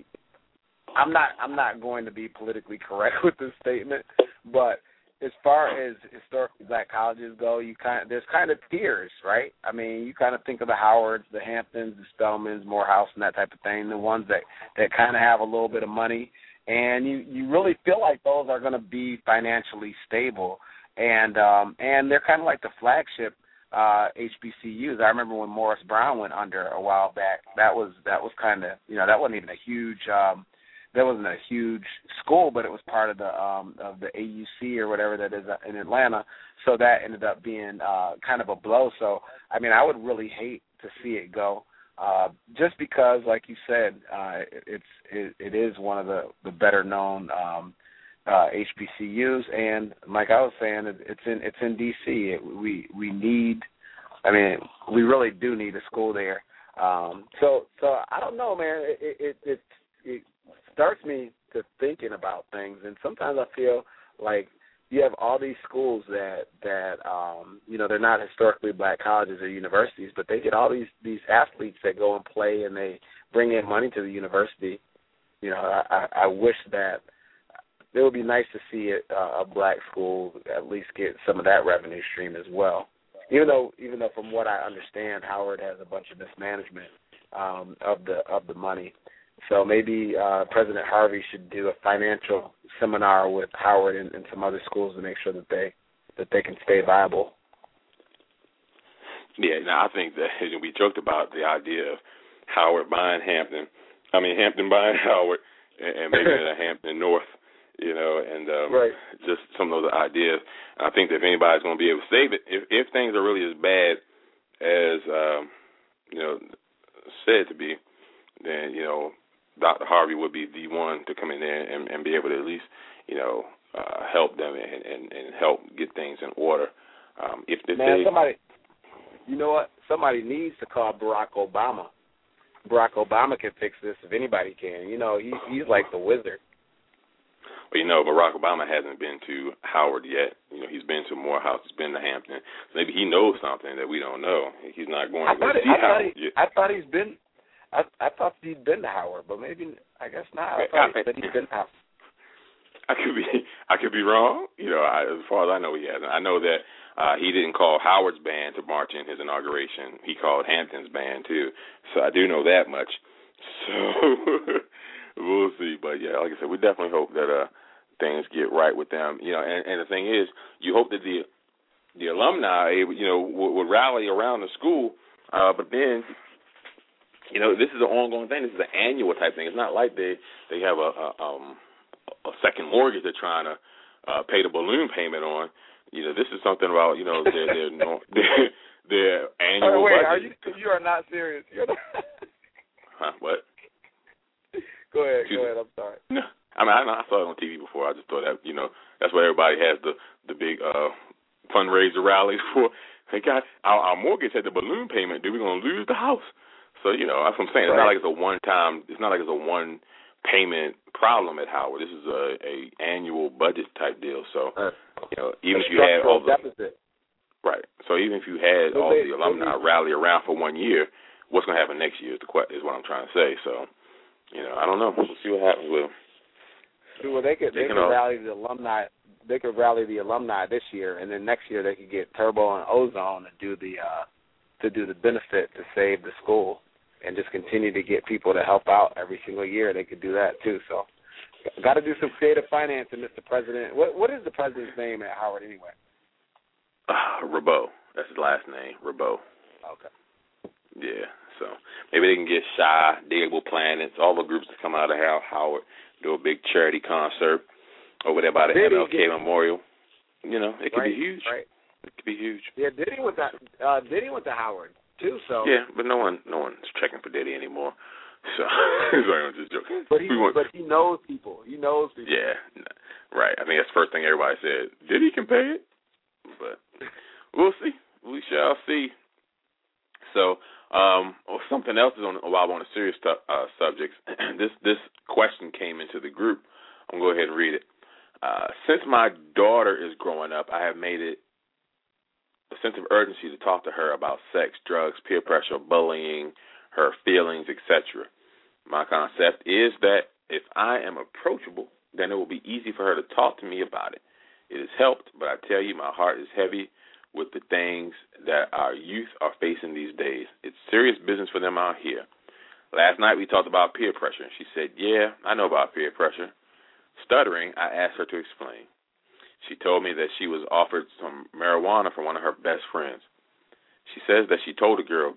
I'm not going to be politically correct with this statement, but as far as historically black colleges go, there's kind of tiers, right? I mean, you kind of think of the Howards, the Hamptons, the Spelmans, Morehouse, and that type of thing. The ones that kind of have a little bit of money. And you really feel like those are going to be financially stable, and they're kind of like the flagship HBCUs. I remember when Morris Brown went under a while back. That was kind of that wasn't even a huge school, but it was part of the AUC or whatever that is in Atlanta. So that ended up being kind of a blow. So I mean, I would really hate to see it go. Just because, like you said, it is one of the better known HBCUs, and like I was saying, it's in D.C. We really do need a school there. So I don't know, man. It starts me to thinking about things, and sometimes I feel like you have all these schools that they're not historically black colleges or universities, but they get all these athletes that go and play and they bring in money to the university. I wish that it would be nice to see a black school at least get some of that revenue stream as well. Even though from what I understand, Howard has a bunch of mismanagement of the money. So maybe President Harvey should do a financial seminar with Howard and some other schools to make sure that they can stay viable. Yeah, now I think that we joked about the idea of Howard buying Hampton. I mean, Hampton buying Howard and making it a Hampton North, you know, and right. Just some of those ideas. I think that if anybody's going to be able to save it, if things are really as bad as, you know, said to be, then, you know, Dr. Harvey would be the one to come in there and be able to at least, you know, help them and help get things in order. If this man, somebody, you know what? Somebody needs to call Barack Obama. Barack Obama can fix this if anybody can. You know, he's like the wizard. Well, you know, Barack Obama hasn't been to Howard yet. You know, he's been to Morehouse, he's been to Hampton. So maybe he knows something that we don't know. He's not going to see Howard yet. I thought he'd been to Howard, but maybe I guess not. I thought he said he'd been to Howard. I could be wrong. You know, as far as I know, he hasn't. I know that he didn't call Howard's band to march in his inauguration. He called Hampton's band too. So I do know that much. So we'll see. But yeah, like I said, we definitely hope that things get right with them. You know, and the thing is, you hope that the alumni, you know, will rally around the school. But then, you know, this is an ongoing thing. This is an annual type thing. It's not like they have a second mortgage they're trying to pay the balloon payment on. You know, this is something about, you know, their annual budget. You are not serious. You're not huh? What? Go ahead. I'm sorry. No, I mean, I saw it on TV before. I just thought that, you know, that's what everybody has the big fundraiser rallies for. Hey, God, our mortgage had the balloon payment. Dude, we're gonna lose the house. So, you know, that's what I'm saying. It's not like it's a one payment problem at Howard. This is a annual budget type deal. So, you know, even if you had all the deficit. Right. So even if you had all the alumni rally around for 1 year, what's going to happen next year is what I'm trying to say. So, you know, I don't know. We'll see what happens with them. Well, they could rally the alumni. They could rally the alumni this year, and then next year they could get Turbo and Ozone and do the benefit to save the school. And just continue to get people to help out every single year. They could do that too. So, got to do some creative financing, Mr. President. What is the president's name at Howard anyway? Rabot. That's his last name, Rabot. Okay. Yeah. So maybe they can get Shy, Diable Planets, all the groups that come out of Howard, do a big charity concert over there by the MLK Memorial. You know, it could be huge. Right. It could be huge. Yeah, Diddy went to Howard. Too, so. Yeah, but no one's checking for Diddy anymore. So sorry, I'm just joking. But he knows people. He knows people. Yeah, right. I think that's the first thing everybody said. Diddy can pay it, but we'll see. We shall see. So, something else is on a serious subject. This question came into the group. I'm gonna go ahead and read it. Since my daughter is growing up, I have made it a sense of urgency to talk to her about sex, drugs, peer pressure, bullying, her feelings, etc. My concept is that if I am approachable, then it will be easy for her to talk to me about it. It has helped, but I tell you, my heart is heavy with the things that our youth are facing these days. It's serious business for them out here. Last night we talked about peer pressure, and she said, yeah, I know about peer pressure. Stuttering, I asked her to explain. She told me that she was offered some marijuana from one of her best friends. She says that she told the girl,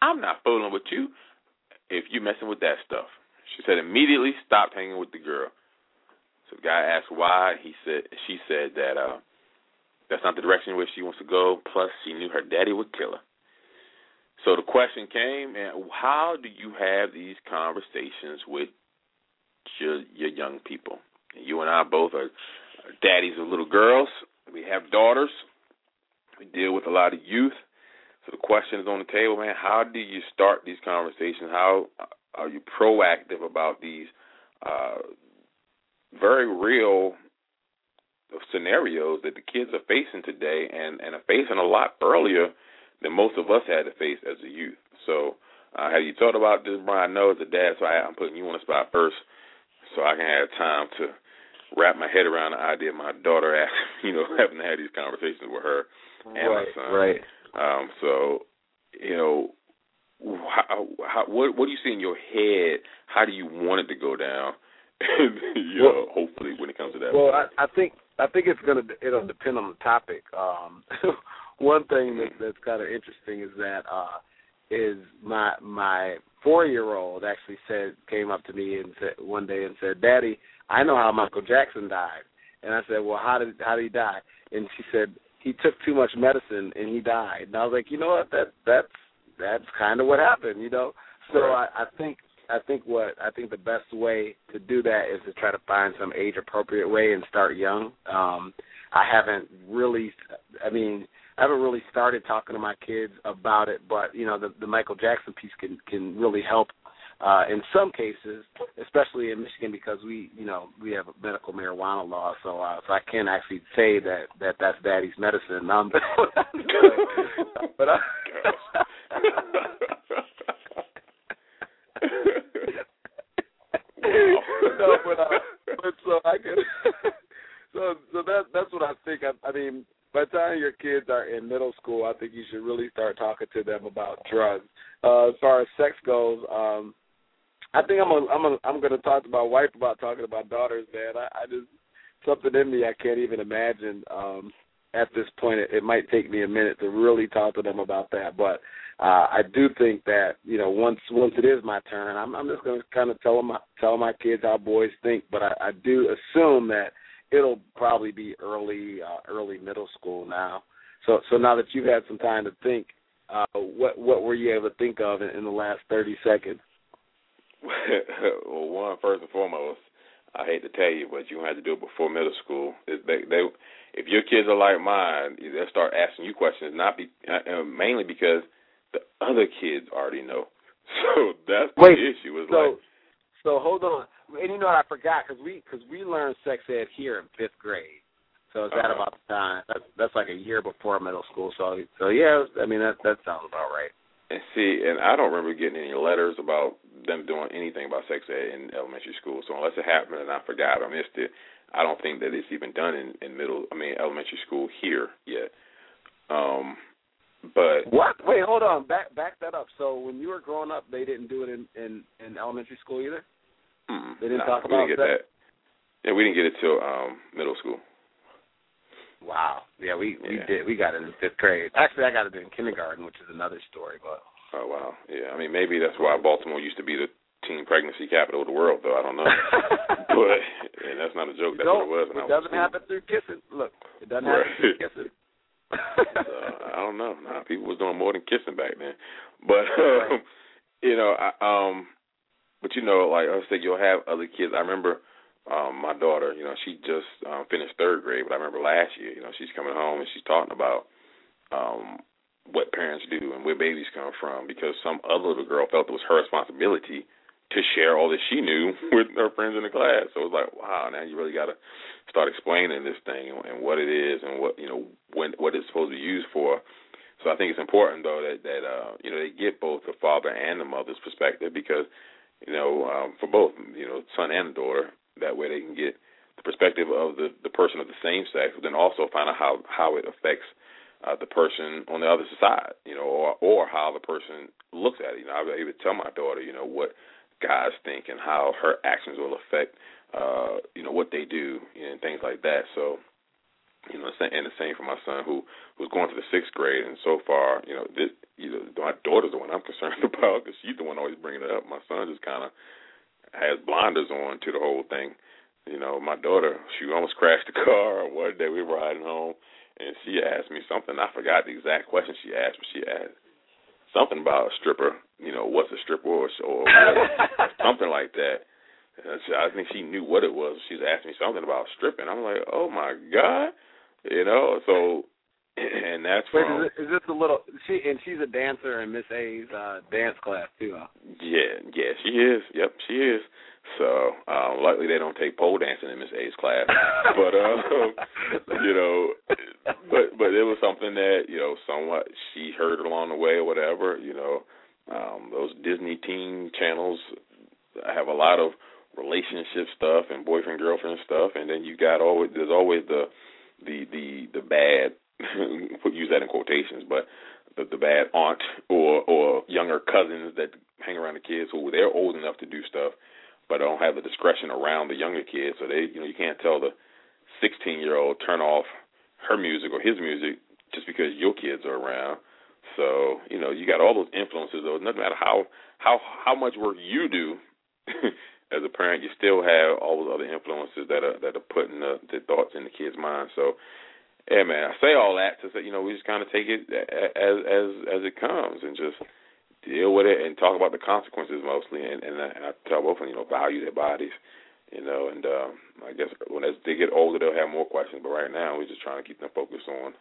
I'm not fooling with you if you messing with that stuff. She said immediately stopped hanging with the girl. So the guy asked why. She said that that's not the direction where she wants to go, plus she knew her daddy would kill her. So the question came, and how do you have these conversations with your young people? And you and I both are daddies of little girls. We have daughters. We deal with a lot of youth. So the question is on the table, man. How do you start these conversations? How are you proactive about these very real scenarios that the kids are facing today and are facing a lot earlier than most of us had to face as a youth? So have you thought about this, Brian? I know as a dad, so I'm putting you on the spot first so I can have time to wrap my head around the idea of my daughter, having to have these conversations with her and my son. Right. So, you know, What do you see in your head? How do you want it to go down? Hopefully, when it comes to that. Well, I think it'll depend on the topic. One thing that's kind of interesting is that is my 4-year-old actually came up to me and said one day and said, "Daddy, I know how Michael Jackson died." And I said, "Well, how did he die?" And she said, "He took too much medicine and he died." And I was like, "You know what? That's kind of what happened, you know." So right. I think the best way to do that is to try to find some age-appropriate way and start young. I haven't really started talking to my kids about it, but you know, the Michael Jackson piece can really help in some cases, especially in Michigan, because we have a medical marijuana law, so I can't actually say that's Daddy's medicine. That's what I think. I mean, by the time your kids are in middle school, I think you should really start talking to them about drugs. As far as sex goes, I think I'm going to talk to my wife about talking to my daughters, man. I just something in me I can't even imagine. At this point, it might take me a minute to really talk to them about that, but I do think that once it is my turn, I'm just going to kind of tell my kids how boys think. But I do assume that it'll probably be early middle school now. So now that you've had some time to think, what were you able to think of in the last 30 seconds? Well, one, first and foremost, I hate to tell you, but you have to do it before middle school. If your kids are like mine, they'll start asking you questions, mainly because the other kids already know. So that's the issue. So hold on. And you know what I forgot, because we learned sex ed here in 5th grade. So is that about the time? That's like a year before middle school. So yeah, I mean, that sounds about right. And see, and I don't remember getting any letters about them doing anything about sex ed in elementary school. So unless it happened and I forgot, I missed it, I don't think that it's even done in elementary school here yet. But what? Wait, hold on. Back that up. So when you were growing up, they didn't do it in elementary school either? They didn't talk about that? Yeah, we didn't get it till middle school. Wow. Yeah, we did. We got it in 5th grade. Actually, I got it in kindergarten, which is another story. But oh, wow. Yeah, I mean, maybe that's why Baltimore used to be the teen pregnancy capital of the world, though. I don't know. But and that's not a joke. That's what it was. It doesn't happen through kissing. Look, it doesn't happen through kissing. I don't know. Nah, people was doing more than kissing back then. But, but, like I said, you'll have other kids. I remember my daughter, she just finished 3rd grade, but I remember last year, she's coming home and she's talking about what parents do and where babies come from, because some other little girl felt it was her responsibility to share all that she knew with her friends in the class. So it was like, wow, now you really got to start explaining this thing and what it is and what it's supposed to be used for. So I think it's important, though, that they get both the father and the mother's perspective, because, for both, son and daughter. That way they can get the perspective of the person of the same sex, but then also find out how it affects the person on the other side, or how the person looks at it. I was able to tell my daughter, what guys think and how her actions will affect, what they do and things like that. So, and the same for my son who's going to the 6th grade, and so far, my daughter's the one I'm concerned about because she's the one always bringing it up. My son just kind of has blinders on to the whole thing. My daughter, she almost crashed the car one day. We were riding home, and she asked me something. I forgot the exact question she asked, but she asked something about a stripper, what's a stripper or something like that. And I think she knew what it was. She's asking me something about stripping. I'm like, oh, my God, so... And that's from... Is this a little... She's a dancer in Miss A's dance class, too, huh? Yeah, she is. Yep, she is. So, luckily they don't take pole dancing in Miss A's class. But, but it was something that, somewhat she heard along the way or whatever. Those Disney teen channels have a lot of relationship stuff and boyfriend-girlfriend stuff, and then you got there's always the bad... use that in quotations, but the bad aunt or younger cousins that hang around the kids who they're old enough to do stuff, but don't have the discretion around the younger kids. So they, you know, you can't tell the 16-year-old turn off her music or his music just because your kids are around. So, you know, you got all those influences, though. No matter how much work you do as a parent, you still have all those other influences that are putting the thoughts in the kids' minds. So, yeah, man, I say all that to say, you know, we just kind of take it as it comes and just deal with it and talk about the consequences mostly. And I tell both of them, you know, value their bodies, you know. And I guess when they get older, they'll have more questions. But right now, we're just trying to keep them focused on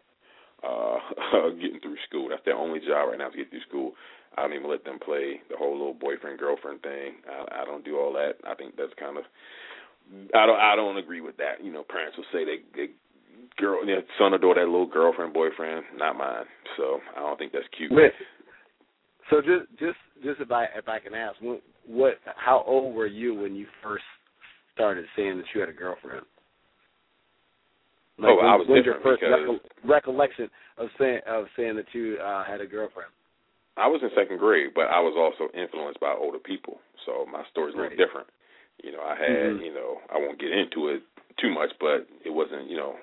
getting through school. That's their only job right now, is get through school. I don't even let them play the whole little boyfriend-girlfriend thing. I don't do all that. I think that's kind of – I don't agree with that. You know, parents will say they girl, their son or daughter, that little girlfriend, boyfriend, not mine. So I don't think that's cute. So just if I can ask, how old were you when you first started saying that you had a girlfriend? Like, I was different. When's your first recollection of saying that you had a girlfriend? I was in second grade, but I was also influenced by older people, so my story's a little different. You know, I had, you know, I won't get into it too much, but it wasn't, you know,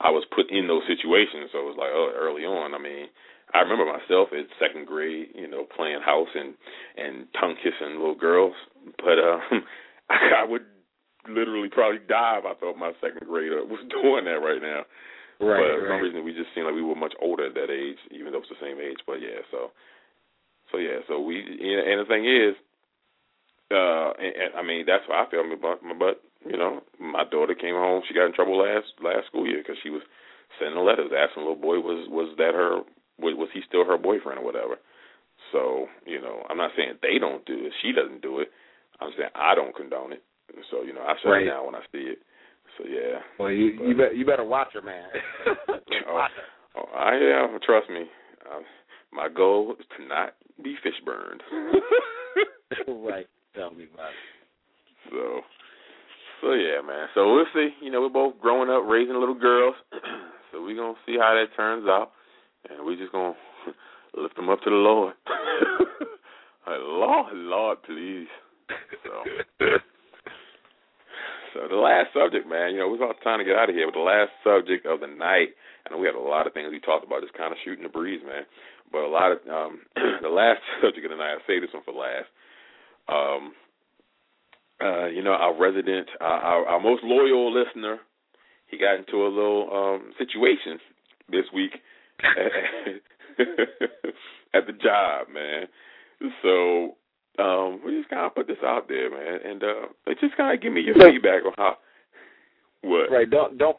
I was put in those situations, so it was like, oh, early on. I mean, I remember myself in second grade, you know, playing house and tongue-kissing little girls, but I would literally probably die if I thought my second grader was doing that right now. Right, but for some reason, we just seemed like we were much older at that age, even though it's the same age, but yeah, so we, and the thing is, and I mean, that's why I feel my butt. You know, my daughter came home. She got in trouble last school year because she was sending letters asking the little boy was he still her boyfriend or whatever. So, you know, I'm not saying they don't do it. She doesn't do it. I'm saying I don't condone it. So, you know, I shut it down when I see it. So yeah. Well, you better watch her, man. I am. Trust me. My goal is to not be fish burned. Right. Tell me about it. So yeah, man. So we'll see. You know, we're both growing up, raising little girls. So we're going to see how that turns out. And we're just going to lift them up to the Lord. Lord, please. So the last subject, man. You know, it's about time to get out of here. But the last subject of the night, I know we had a lot of things we talked about, just kind of shooting the breeze, man. But a lot of the last subject of the night, I saved this one for last. You know, our resident, our most loyal listener, he got into a little situation this week at the job, man. So we just kind of put this out there, man, and just kind of give me your feedback on how. What? Right. Don't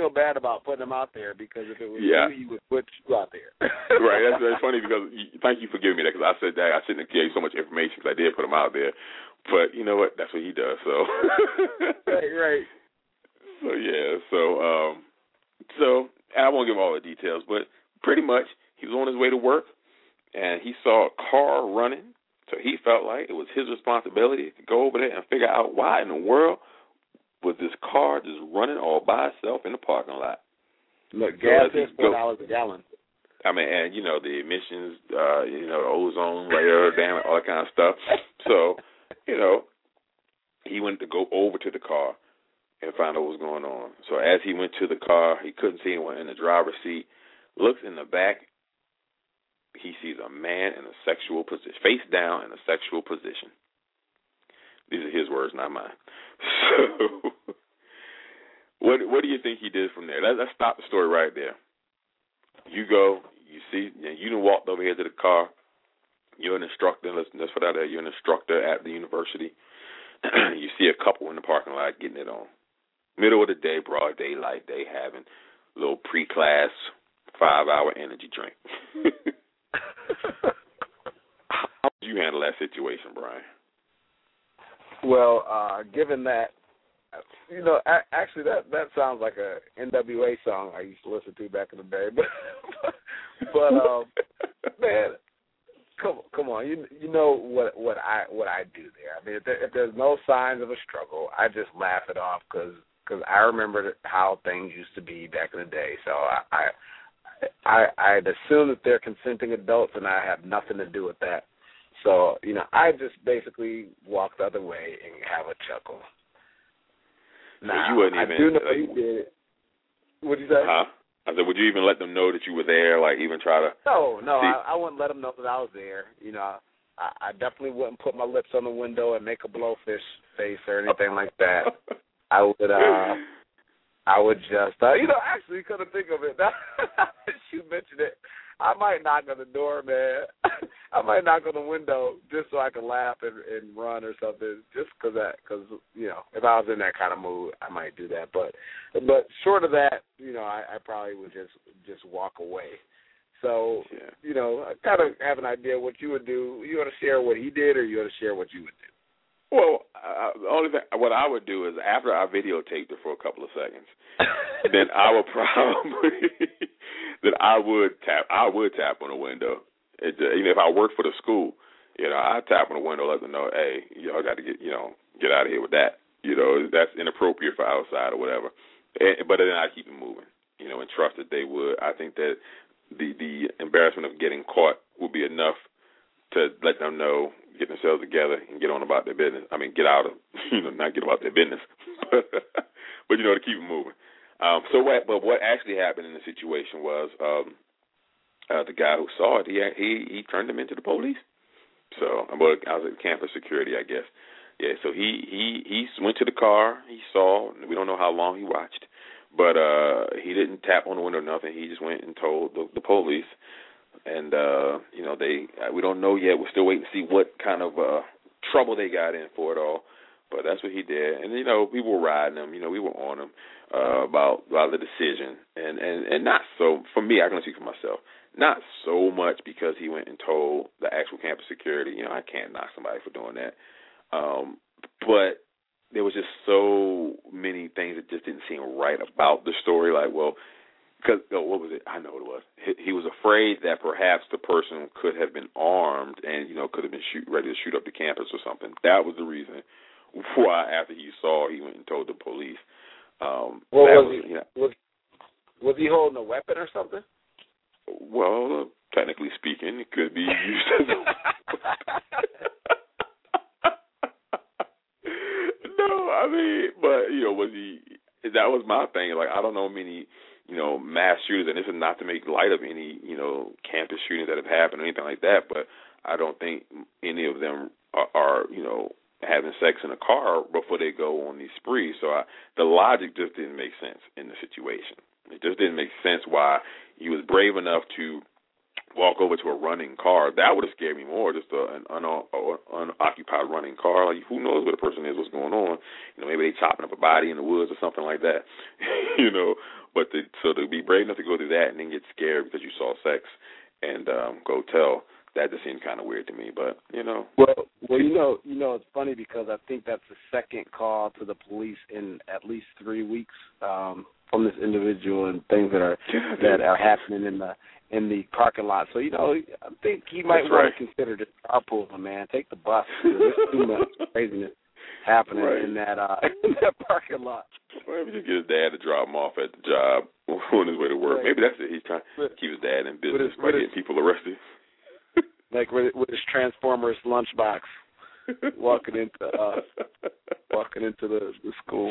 feel bad about putting them out there, because if it was you would put you out there. Right. That's funny, because thank you for giving me that, because I said that I shouldn't have gave you so much information, because I did put them out there. But you know what? That's what he does. So. Right. So yeah. So and I won't give all the details, but pretty much he was on his way to work and he saw a car running, so he felt like it was his responsibility to go over there and figure out why in the world was this car just running all by itself in the parking lot. Look, gas is $4 a gallon. I mean, and, you know, the emissions, you know, the ozone layer, damn, all that kind of stuff. So, you know, he went to go over to the car and find out what was going on. So as he went to the car, he couldn't see anyone in the driver's seat. Looks in the back. He sees a man in a sexual position, face down in a sexual position. These are his words, not mine. So, what do you think he did from there? Let's stop the story right there. You go, you see, you done walked over here to the car. You're an instructor. Let's put out there. You're an instructor at the university. You see a couple in the parking lot getting it on. Middle of the day, broad daylight. They having a little pre-class 5-hour energy drink. How would you handle that situation, Brian? Well, given that, you know, actually that sounds like a NWA song I used to listen to back in the day. But man, come on, you know what I do there. I mean, if there's no signs of a struggle, I just laugh it off, because I remember how things used to be back in the day. So I I'd assume that they're consenting adults, and I have nothing to do with that. So, you know, I just basically walk the other way and have a chuckle. Now, so I do know you did it. What'd you say? Uh-huh. I said, would you even let them know that you were there, like even try to? No, I wouldn't let them know that I was there. You know, I definitely wouldn't put my lips on the window and make a blowfish face or anything like that. I would just you know, actually, come to think of it, now you mentioned it, I might knock on the door, man. I might knock on the window just so I could laugh and run or something, just because, you know, if I was in that kind of mood, I might do that. But short of that, you know, I probably would just walk away. So, yeah. You know, I kind of have an idea what you would do. You want to share what he did, or you want to share what you would do? Well, the only thing, what I would do is after I videotaped it for a couple of seconds, then I would probably I would tap on the window. You know, if I worked for the school, you know, I tap on the window, let them know, hey, y'all got to get out of here with that. You know, that's inappropriate for outside or whatever. But then I keep it moving, you know, and trust that they would. I think that the embarrassment of getting caught would be enough to let them know, get themselves together and get on about their business. I mean, get out of, you know, not get about their business, but you know, to keep it moving. But what actually happened in the situation was the guy who saw it, he turned him into the police. So I was at campus security, I guess. Yeah. So he went to the car. He saw. We don't know how long he watched, but he didn't tap on the window or nothing. He just went and told the police. And, you know, we don't know yet. We're still waiting to see what kind of trouble they got in for it all. But that's what he did. And, you know, we were riding him. You know, we were on him about the decision. And not so, for me, I can speak for myself, not so much because he went and told the actual campus security, you know, I can't knock somebody for doing that. But there was just so many things that just didn't seem right about the story. Like, well, because, what was it? I know what it was. He was afraid that perhaps the person could have been armed and, you know, could have been ready to shoot up the campus or something. That was the reason why, after he saw, he went and told the police. Was he holding a weapon or something? Well, technically speaking, it could be used as a weapon. No, I mean, but, you know, was he? That was my thing. Like, I don't know many, you know, mass shooters, and this is not to make light of any, you know, campus shootings that have happened or anything like that, but I don't think any of them are you know, having sex in a car before they go on these sprees. So the logic just didn't make sense in the situation. It just didn't make sense why he was brave enough to walk over to a running car. That would have scared me more, just an unoccupied running car. Like, who knows where the person is, what's going on. You know, maybe they chopping up a body in the woods or something like that, you know. But to be brave enough to go through that and then get scared because you saw sex and go tell, that just seemed kind of weird to me. But, you know. Well, you know, it's funny because I think that's the second call to the police in at least 3 weeks from this individual and things that are happening in the parking lot. So, you know, I think he might want to consider this carpool, man. Take the bus. There's too much craziness happening in that parking lot. Well, maybe just get his dad to drop him off at the job on his way to work. Maybe that's it. He's trying to keep his dad in business by getting people arrested. Like with his Transformers lunchbox, walking into the school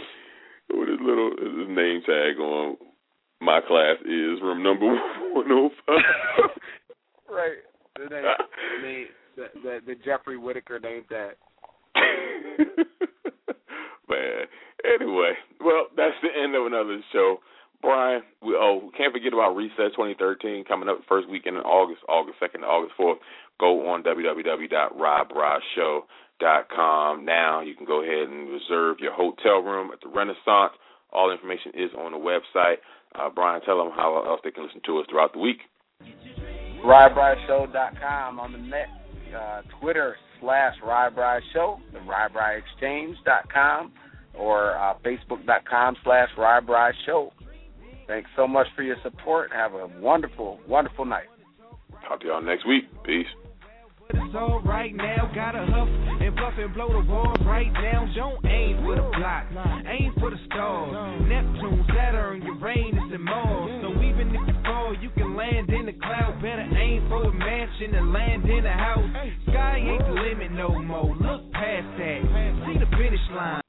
with his name tag on. My class is room number 105. Right. The Jeffrey Whitaker name tag. Man. Anyway, well, that's the end of another show. Brian, we can't forget about Reset 2013 coming up the first weekend in August, August 2nd to August 4th. Go on www.robryshow.com. Now you can go ahead and reserve your hotel room at the Renaissance. All information is on the website. Brian, tell them how else they can listen to us throughout the week. RyeBryShow.com on the net. Twitter /RyeBryShow, the RyeBryExchange.com, or Facebook.com/RyeBryShow. Thanks so much for your support. Have a wonderful, wonderful night. Talk to y'all next week. Peace. It's all right now, gotta huff and puff and blow the wall right now. Don't aim for the block, aim for the stars. Neptune, Saturn, Uranus, and Mars. So even if you fall, you can land in the cloud. Better aim for a mansion and land in a house. Sky ain't the limit no more. Look past that. See the finish line.